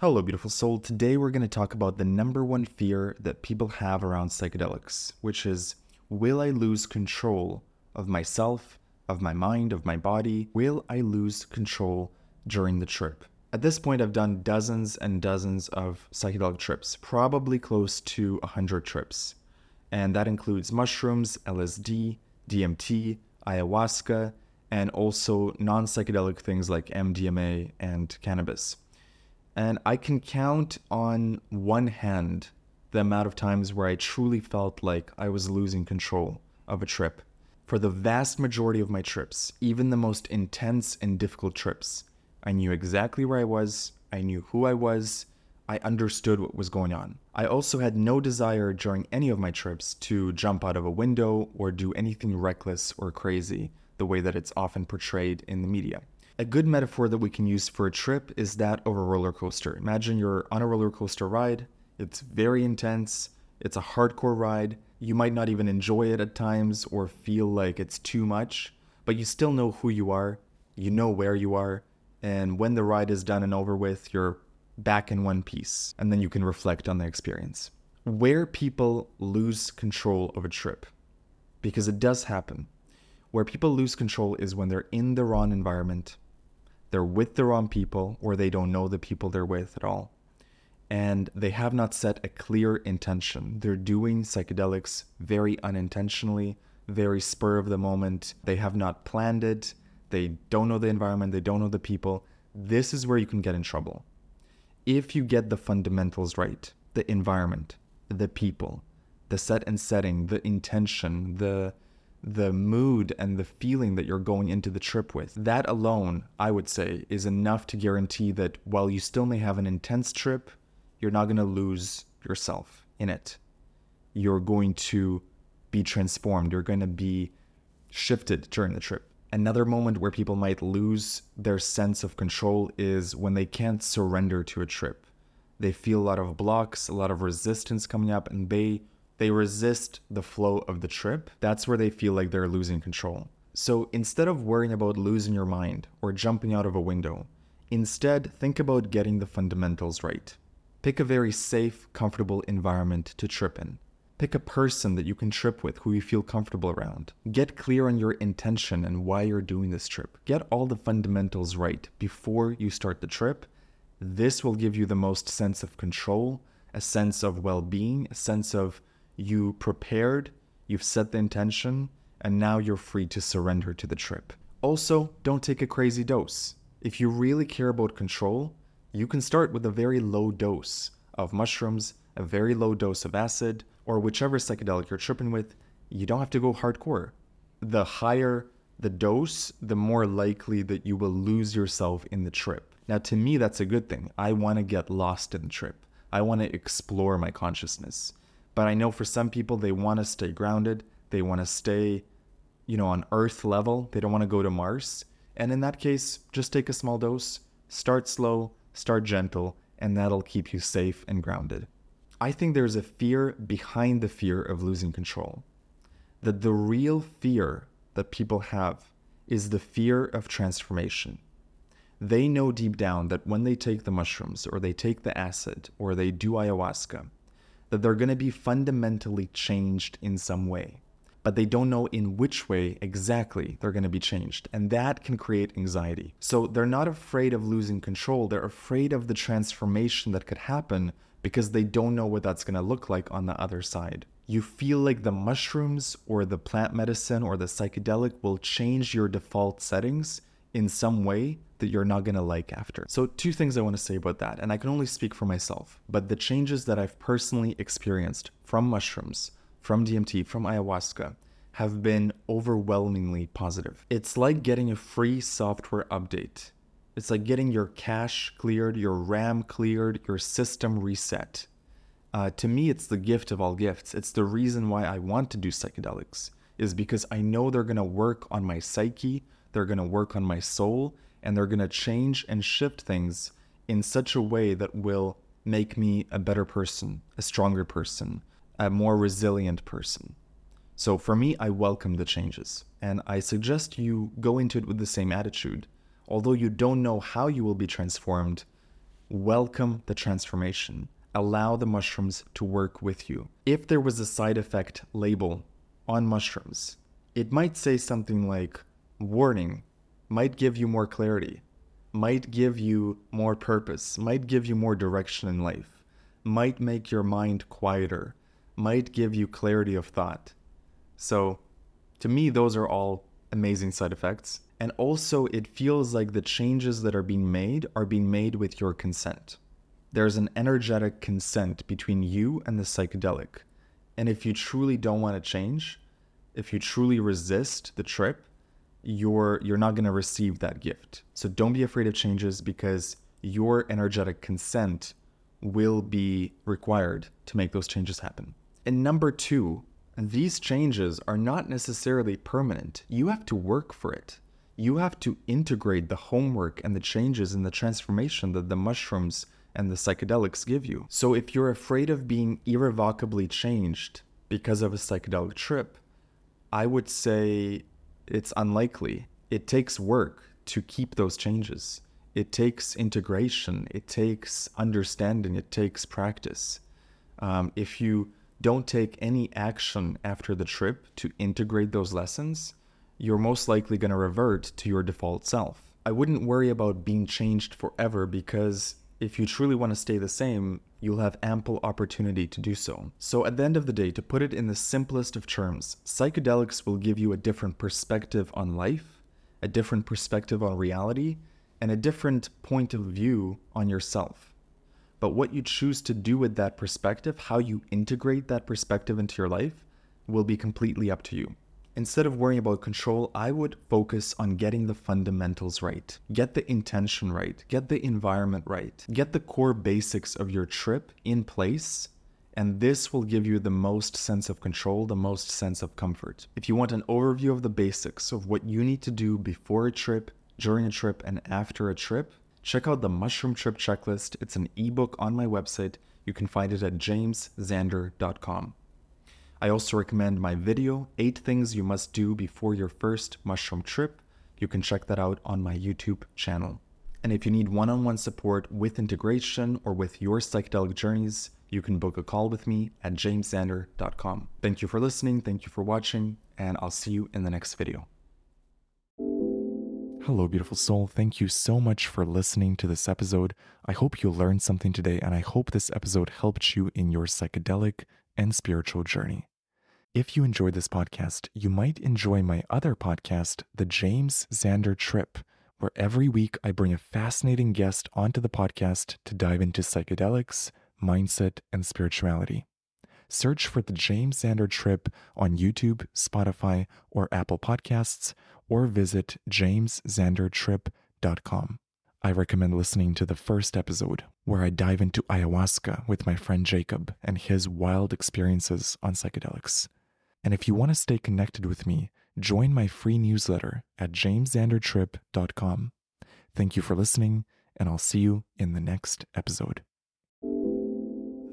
Hello, beautiful soul. Today we're going to talk about the number one fear that people have around psychedelics, which is, will I lose control of myself, of my mind, of my body? Will I lose control during the trip? At this point, I've done dozens and dozens of psychedelic trips, probably close to 100 trips. And that includes mushrooms, LSD, DMT, ayahuasca, and also non-psychedelic things like MDMA and cannabis. And I can count on one hand the amount of times where I truly felt like I was losing control of a trip. For the vast majority of my trips, even the most intense and difficult trips, I knew exactly where I was, I knew who I was, I understood what was going on. I also had no desire during any of my trips to jump out of a window or do anything reckless or crazy, the way that it's often portrayed in the media. A good metaphor that we can use for a trip is that of a roller coaster. Imagine you're on a roller coaster ride. It's very intense. It's a hardcore ride. You might not even enjoy it at times or feel like it's too much, but you still know who you are. You know where you are. And when the ride is done and over with, you're back in one piece. And then you can reflect on the experience. Where people lose control of a trip, because it does happen. Where people lose control is when they're in the wrong environment. They're with the wrong people, or they don't know the people they're with at all. And they have not set a clear intention. They're doing psychedelics very unintentionally, very spur of the moment. They have not planned it. They don't know the environment. They don't know the people. This is where you can get in trouble. If you get the fundamentals right, the environment, the people, the set and setting, the intention, the mood and the feeling that you're going into the trip with. That alone, I would say, is enough to guarantee that while you still may have an intense trip, you're not going to lose yourself in it. You're going to be transformed. You're going to be shifted during the trip. Another moment where people might lose their sense of control is when they can't surrender to a trip. They feel a lot of blocks, a lot of resistance coming up, and they resist the flow of the trip. That's where they feel like they're losing control. So instead of worrying about losing your mind or jumping out of a window, instead think about getting the fundamentals right. Pick a very safe, comfortable environment to trip in. Pick a person that you can trip with, who you feel comfortable around. Get clear on your intention and why you're doing this trip. Get all the fundamentals right before you start the trip. This will give you the most sense of control, a sense of well-being, a sense of you prepared, you've set the intention, and now you're free to surrender to the trip. Also, don't take a crazy dose. If you really care about control, you can start with a very low dose of mushrooms, a very low dose of acid, or whichever psychedelic you're tripping with. You don't have to go hardcore. The higher the dose, the more likely that you will lose yourself in the trip. Now, to me, that's a good thing. I want to get lost in the trip. I want to explore my consciousness. But I know for some people, they want to stay grounded. They want to stay, on Earth level. They don't want to go to Mars. And in that case, just take a small dose, start slow, start gentle, and that'll keep you safe and grounded. I think there's a fear behind the fear of losing control. That the real fear that people have is the fear of transformation. They know deep down that when they take the mushrooms or they take the acid or they do ayahuasca, that they're going to be fundamentally changed in some way. But they don't know in which way exactly they're going to be changed. And that can create anxiety. So they're not afraid of losing control. They're afraid of the transformation that could happen because they don't know what that's going to look like on the other side. You feel like the mushrooms or the plant medicine or the psychedelic will change your default settings in some way that you're not going to like after. So two things I want to say about that, and I can only speak for myself, but the changes that I've personally experienced from mushrooms, from DMT, from ayahuasca, have been overwhelmingly positive. It's like getting a free software update. It's like getting your cache cleared, your RAM cleared, your system reset. To me, it's the gift of all gifts. It's the reason why I want to do psychedelics, is because I know they're going to work on my psyche, they're going to work on my soul, and they're going to change and shift things in such a way that will make me a better person, a stronger person, a more resilient person. So for me, I welcome the changes, and I suggest you go into it with the same attitude. Although you don't know how you will be transformed, welcome the transformation. Allow the mushrooms to work with you. If there was a side effect label on mushrooms, it might say something like, warning, might give you more clarity, might give you more purpose, might give you more direction in life, might make your mind quieter, might give you clarity of thought. So to me, those are all amazing side effects. And also it feels like the changes that are being made with your consent. There's an energetic consent between you and the psychedelic. And if you truly don't want to change, if you truly resist the trip, you're not going to receive that gift. So don't be afraid of changes, because your energetic consent will be required to make those changes happen. And number two, these changes are not necessarily permanent. You have to work for it. You have to integrate the homework and the changes and the transformation that the mushrooms and the psychedelics give you. So if you're afraid of being irrevocably changed because of a psychedelic trip, I would say it's unlikely. It takes work to keep those changes. It takes integration. It takes understanding. It takes practice. If you don't take any action after the trip to integrate those lessons, you're most likely going to revert to your default self. I wouldn't worry about being changed forever, because if you truly want to stay the same, you'll have ample opportunity to do so. So at the end of the day, to put it in the simplest of terms, psychedelics will give you a different perspective on life, a different perspective on reality, and a different point of view on yourself. But what you choose to do with that perspective, how you integrate that perspective into your life, will be completely up to you. Instead of worrying about control, I would focus on getting the fundamentals right. Get the intention right. Get the environment right. Get the core basics of your trip in place, and this will give you the most sense of control, the most sense of comfort. If you want an overview of the basics of what you need to do before a trip, during a trip, and after a trip, check out the Mushroom Trip Checklist. It's an ebook on my website. You can find it at jamesxander.com. I also recommend my video, 8 Things You Must Do Before Your First Mushroom Trip. You can check that out on my YouTube channel. And if you need one-on-one support with integration or with your psychedelic journeys, you can book a call with me at jamesxander.com. Thank you for listening, thank you for watching, and I'll see you in the next video. Hello, beautiful soul. Thank you so much for listening to this episode. I hope you learned something today, and I hope this episode helped you in your psychedelic and spiritual journey. If you enjoyed this podcast, you might enjoy my other podcast, The James Xander Trip, where every week I bring a fascinating guest onto the podcast to dive into psychedelics, mindset, and spirituality. Search for The James Xander Trip on YouTube, Spotify, or Apple Podcasts, or visit jamesxandertrip.com. I recommend listening to the first episode, where I dive into ayahuasca with my friend Jacob and his wild experiences on psychedelics. And if you want to stay connected with me, join my free newsletter at jamesxandertrip.com. Thank you for listening, and I'll see you in the next episode.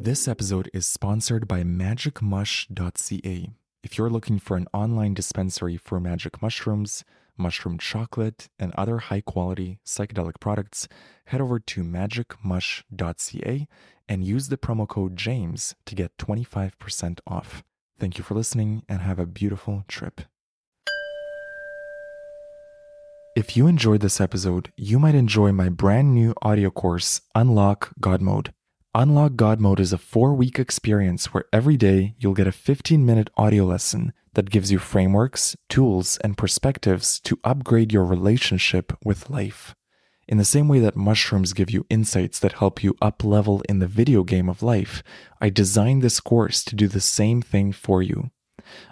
This episode is sponsored by magicmush.ca. If you're looking for an online dispensary for magic mushrooms, mushroom chocolate, and other high-quality psychedelic products, head over to magicmush.ca and use the promo code JAMES to get 25% off. Thank you for listening, and have a beautiful trip. If you enjoyed this episode, you might enjoy my brand new audio course, Unlock God Mode. Unlock God Mode is a 4-week experience where every day you'll get a 15-minute audio lesson that gives you frameworks, tools, and perspectives to upgrade your relationship with life. In the same way that mushrooms give you insights that help you up-level in the video game of life, I designed this course to do the same thing for you.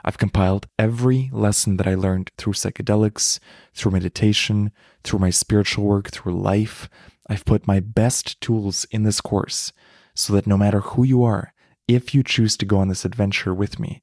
I've compiled every lesson that I learned through psychedelics, through meditation, through my spiritual work, through life. I've put my best tools in this course, so that no matter who you are, if you choose to go on this adventure with me,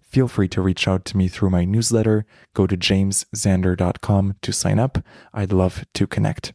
Feel free to reach out to me through my newsletter. Go to jamesxander.com to sign up. I'd love to connect.